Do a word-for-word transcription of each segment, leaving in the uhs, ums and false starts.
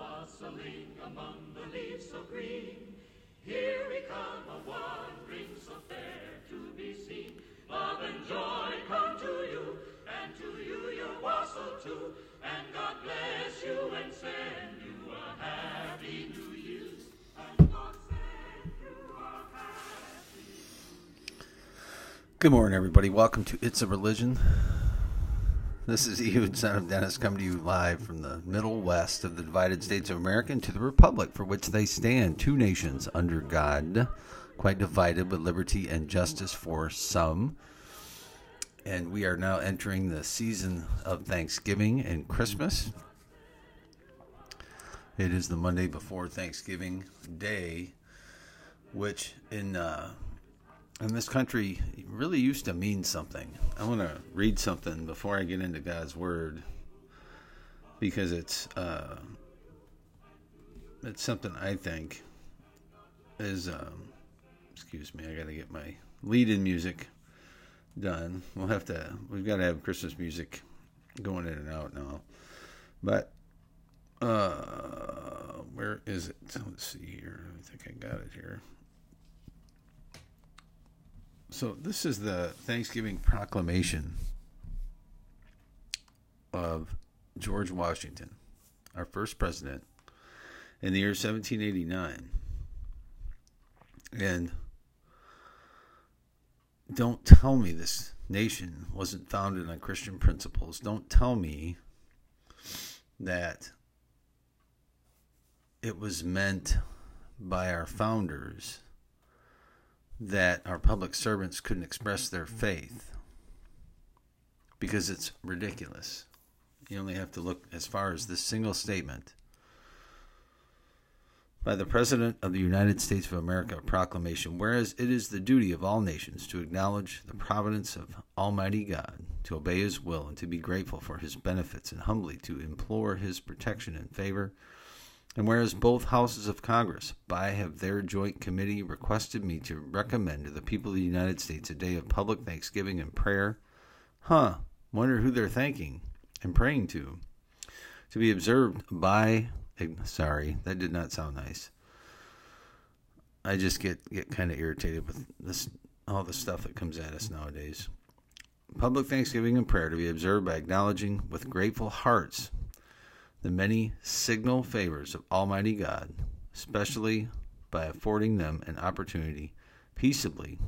wassailing among the leaves so green. Here we come, a wandering so fair to be seen. Love and joy come to you, and to you your wassail too. And God bless you and send you a happy new year. And God send you a happy new year. Good morning, everybody. Welcome to It's a Religion. This is Ehud, son of Dennis, coming to you live from the Middle West of the divided states of America and to the Republic for which they stand, two nations under God, quite divided, with liberty and justice for some. And we are now entering the season of Thanksgiving and Christmas. It is the Monday before Thanksgiving Day, which in uh, in this country really used to mean something. I want to read something before I get into God's Word, because it's uh, it's something I think is, um, excuse me, I got to get my lead-in music done. We'll have to, we've got to have Christmas music going in and out now. But uh, where is it? Let's see here. I think I got it here. So this is the Thanksgiving Proclamation of George Washington, our first president, in the year seventeen eighty-nine. And don't tell me this nation wasn't founded on Christian principles. Don't tell me that it was meant by our founders that our public servants couldn't express their faith, because it's ridiculous. You only have to look as far as this single statement by the President of the United States of America, a proclamation, whereas it is the duty of all nations to acknowledge the providence of Almighty God, to obey His will, and to be grateful for His benefits, and humbly to implore His protection and favor. And whereas both houses of Congress, by have their joint committee, requested me to recommend to the people of the United States a day of public thanksgiving and prayer, huh, wonder who they're thanking and praying to, to be observed by, sorry, that did not sound nice. I just get, get kind of irritated with this, all the stuff that comes at us nowadays. Public thanksgiving and prayer to be observed by acknowledging with grateful hearts the many signal favors of Almighty God, especially by affording them an opportunity peaceably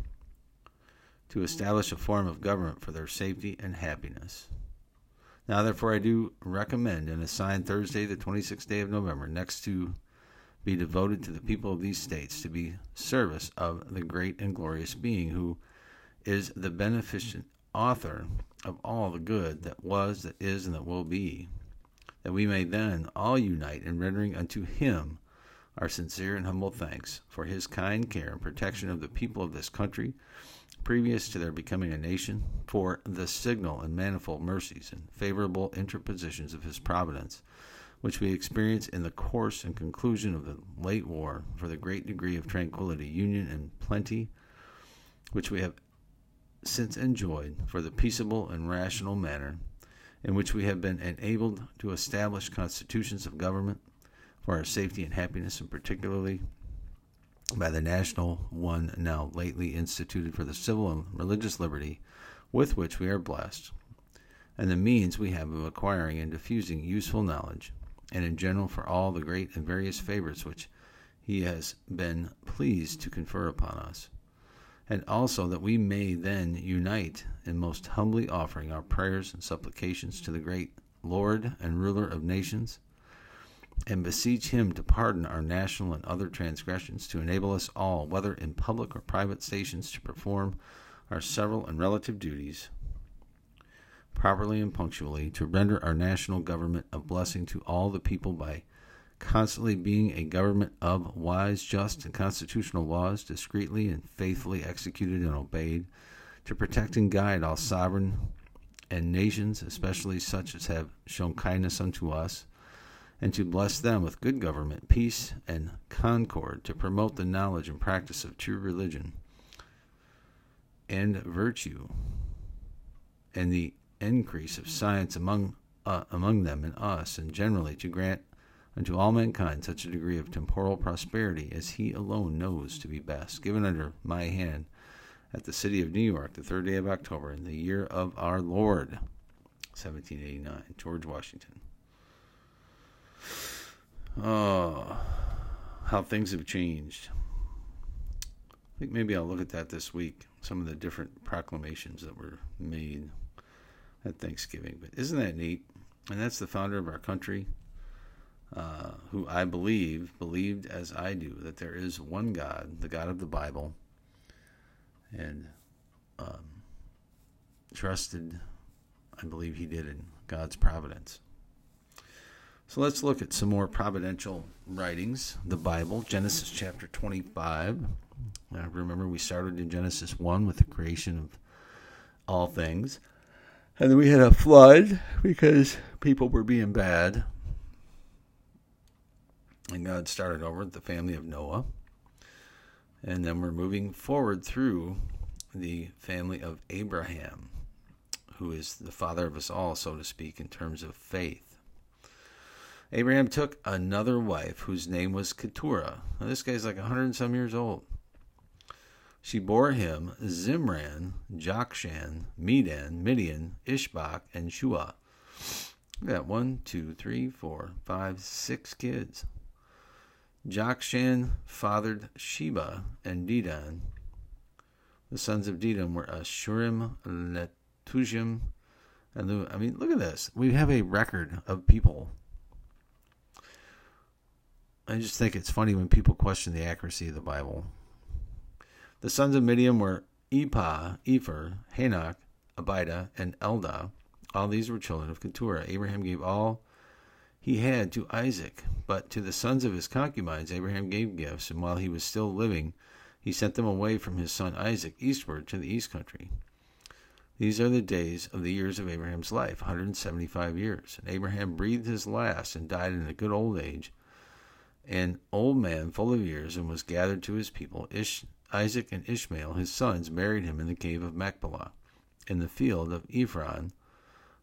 to establish a form of government for their safety and happiness. Now, therefore, I do recommend and assign Thursday, the twenty-sixth day of November, next to be devoted to the people of these states, to be service of the great and glorious being who is the beneficent author of all the good that was, that is, and that will be, that we may then all unite in rendering unto Him our sincere and humble thanks for His kind care and protection of the people of this country, previous to their becoming a nation, for the signal and manifold mercies and favorable interpositions of His providence, which we experience in the course and conclusion of the late war, for the great degree of tranquility, union, and plenty, which we have since enjoyed, for the peaceable and rational manner in which we have been enabled to establish constitutions of government for our safety and happiness, and particularly by the national one now lately instituted for the civil and religious liberty with which we are blessed, and the means we have of acquiring and diffusing useful knowledge, and in general for all the great and various favors which He has been pleased to confer upon us. And also that we may then unite in most humbly offering our prayers and supplications to the great Lord and ruler of nations, and beseech Him to pardon our national and other transgressions, to enable us all, whether in public or private stations, to perform our several and relative duties properly and punctually, to render our national government a blessing to all the people by constantly being a government of wise, just, and constitutional laws, discreetly and faithfully executed and obeyed, to protect and guide all sovereign and nations, especially such as have shown kindness unto us, and to bless them with good government, peace, and concord, to promote the knowledge and practice of true religion and virtue, and the increase of science among, uh, among them and us, and generally to grant unto all mankind such a degree of temporal prosperity as he alone knows to be best, given under my hand at the city of New York, the third day of October, in the year of our Lord, seventeen eighty-nine. George Washington. Oh, how things have changed. I think maybe I'll look at that this week, some of the different proclamations that were made at Thanksgiving. But isn't that neat? And that's the founder of our country, uh, who I believe, believed as I do, that there is one God, the God of the Bible, and um, trusted, I believe he did, in God's providence. So let's look at some more providential writings, the Bible, Genesis chapter twenty-five. Now, remember, we started in Genesis one with the creation of all things. And then we had a flood because people were being bad. And God started over with the family of Noah. And then we're moving forward through the family of Abraham, who is the father of us all, so to speak, in terms of faith. Abraham took another wife whose name was Keturah. Now, this guy's like a hundred and some years old. She bore him Zimran, Jokshan, Midan, Midian, Ishbak, and Shua. Look at that. One, two, three, four, five, six kids. Jokshan fathered Sheba and Dedan. The sons of Dedan were Ashurim, Letujim, and Lu- I mean, look at this. We have a record of people. I just think it's funny when people question the accuracy of the Bible. The sons of Midian were Epa, Epher, Hanok, Abida, and Eldah. All these were children of Keturah. Abraham gave all he had to Isaac, but to the sons of his concubines Abraham gave gifts, and while he was still living, he sent them away from his son Isaac eastward to the east country. These are the days of the years of Abraham's life, one hundred seventy-five years. And Abraham breathed his last and died in a good old age, an old man full of years, and was gathered to his people. Ish Isaac and Ishmael, his sons, buried him in the cave of Machpelah, in the field of Ephron,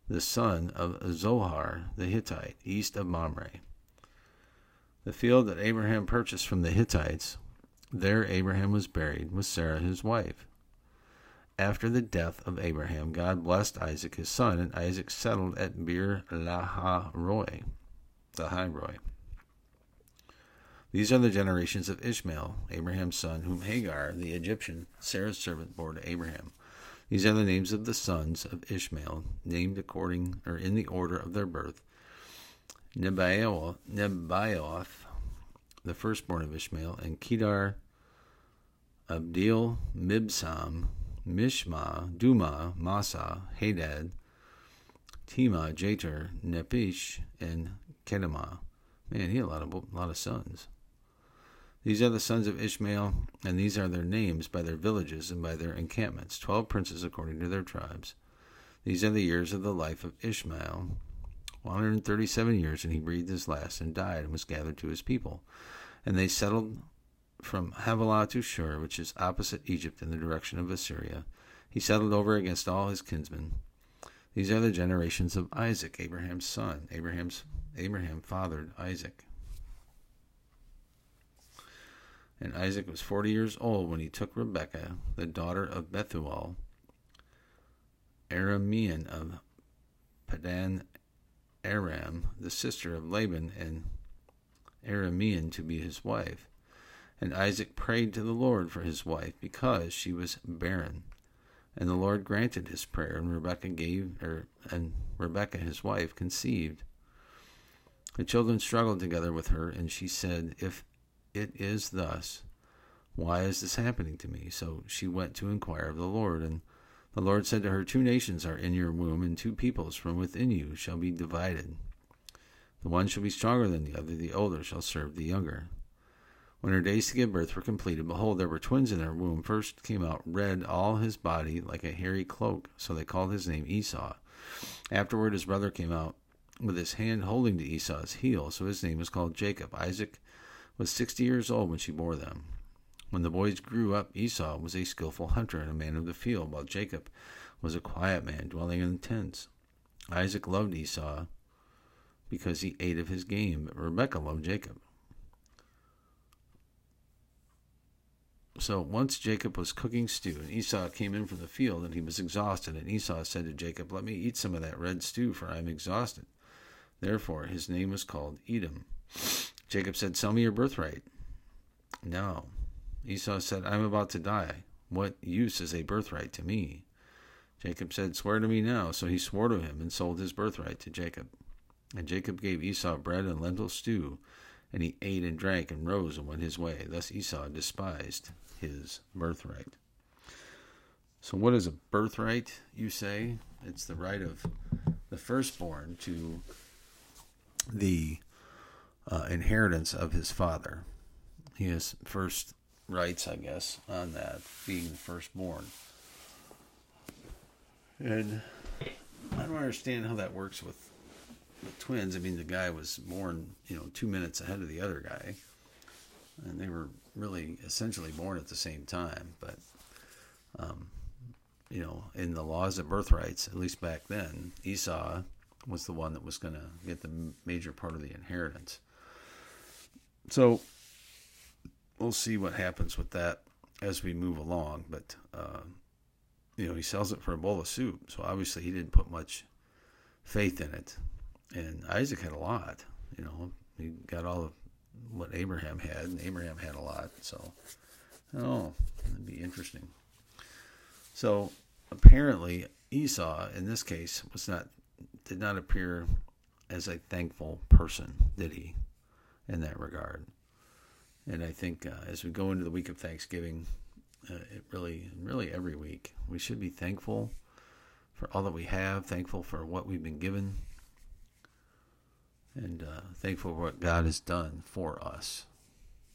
the son of Zohar the Hittite, east of Mamre. The field that Abraham purchased from the Hittites, there Abraham was buried with Sarah his wife. After the death of Abraham, God blessed Isaac his son, and Isaac settled at Beer-lahai-roi. These are the generations of Ishmael, Abraham's son, whom Hagar, the Egyptian, Sarah's servant, bore to Abraham. These are the names of the sons of Ishmael, named according or in the order of their birth. Nebaioth, Nebaioth, the firstborn of Ishmael, and Kedar, Abdiel, Mibsam, Mishma, Duma, Masa, Hadad, Tema, Jeter, Nepish, and Kedemah. Man, he had a lot of a lot of sons. These are the sons of Ishmael, and these are their names by their villages and by their encampments, twelve princes according to their tribes. These are the years of the life of Ishmael, one hundred thirty-seven years, and he breathed his last and died and was gathered to his people. And they settled from Havilah to Shur, which is opposite Egypt in the direction of Assyria. He settled over against all his kinsmen. These are the generations of Isaac, Abraham's son. Abraham's, Abraham fathered Isaac. And Isaac was forty years old when he took Rebekah, the daughter of Bethuel, Aramean of Padan Aram, the sister of Laban, and Aramean to be his wife. And Isaac prayed to the Lord for his wife, because she was barren. And the Lord granted his prayer, and Rebekah gave, or and Rebekah his wife conceived. The children struggled together with her, and she said, "If it is thus, why is this happening to me?" So she went to inquire of the Lord. And the Lord said to her, "Two nations are in your womb, and two peoples from within you shall be divided. The one shall be stronger than the other, the older shall serve the younger." When her days to give birth were completed, behold, there were twins in her womb. First came out red all his body like a hairy cloak, so they called his name Esau. Afterward his brother came out with his hand holding to Esau's heel, so his name was called Jacob. Isaac was sixty years old when she bore them. When the boys grew up, Esau was a skillful hunter and a man of the field, while Jacob was a quiet man dwelling in tents. Isaac loved Esau, because he ate of his game, but Rebekah loved Jacob. So once Jacob was cooking stew, and Esau came in from the field, and he was exhausted. And Esau said to Jacob, "Let me eat some of that red stew, for I am exhausted." Therefore his name was called Edom. Jacob said, "Sell me your birthright." "No." Esau said, "I am about to die. What use is a birthright to me?" Jacob said, "Swear to me now." So he swore to him and sold his birthright to Jacob. And Jacob gave Esau bread and lentil stew, and he ate and drank and rose and went his way. Thus Esau despised his birthright. So what is a birthright, you say? It's the right of the firstborn to the uh, inheritance of his father. He has first rights, I guess, on that, being the firstborn. And I don't understand how that works with the twins. I mean, the guy was born, you know, two minutes ahead of the other guy, and they were really essentially born at the same time. But, um, you know, in the laws of birthrights, at least back then, Esau was the one that was going to get the major part of the inheritance. So we'll see what happens with that as we move along. But, uh, you know, he sells it for a bowl of soup, so obviously he didn't put much faith in it. And Isaac had a lot, you know. He got all of what Abraham had, and Abraham had a lot. So, oh, that'd be interesting. So, apparently, Esau, in this case, was not did not appear as a thankful person, did he, in that regard? And I think uh, as we go into the week of Thanksgiving, uh, it really, really every week, we should be thankful for all that we have, thankful for what we've been given, and uh, thankful for what God has done for us,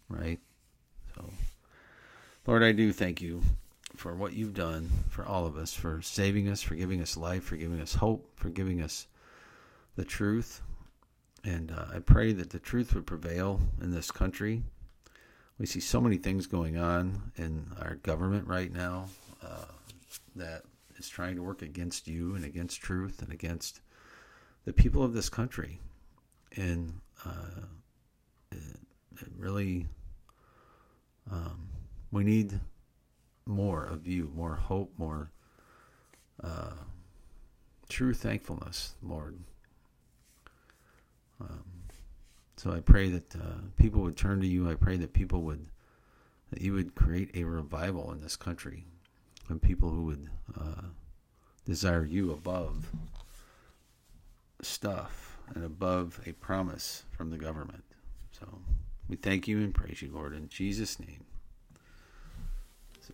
right? So, Lord, I do thank you for what you've done for all of us, for saving us, for giving us life, for giving us hope, for giving us the truth. And uh, I pray that the truth would prevail in this country. We see so many things going on in our government right now uh, that is trying to work against you and against truth and against the people of this country. And uh, it really, um, we need more of you, more hope, more uh, true thankfulness, Lord. Um, so I pray that uh, people would turn to you. I pray that people would, that you would create a revival in this country, and people who would uh, desire you above stuff and above a promise from the government. So we thank you and praise you, Lord, in Jesus' name. So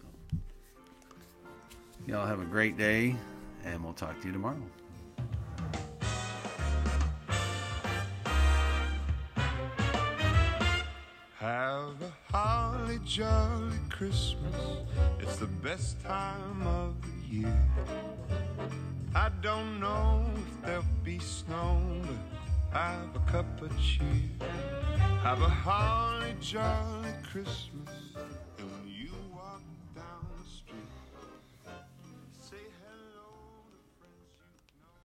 y'all have a great day, and we'll talk to you tomorrow. Have a holly jolly Christmas. It's the best time of the year. I don't know if there'll be snow, but have a cup of cheer. Have a holly jolly Christmas.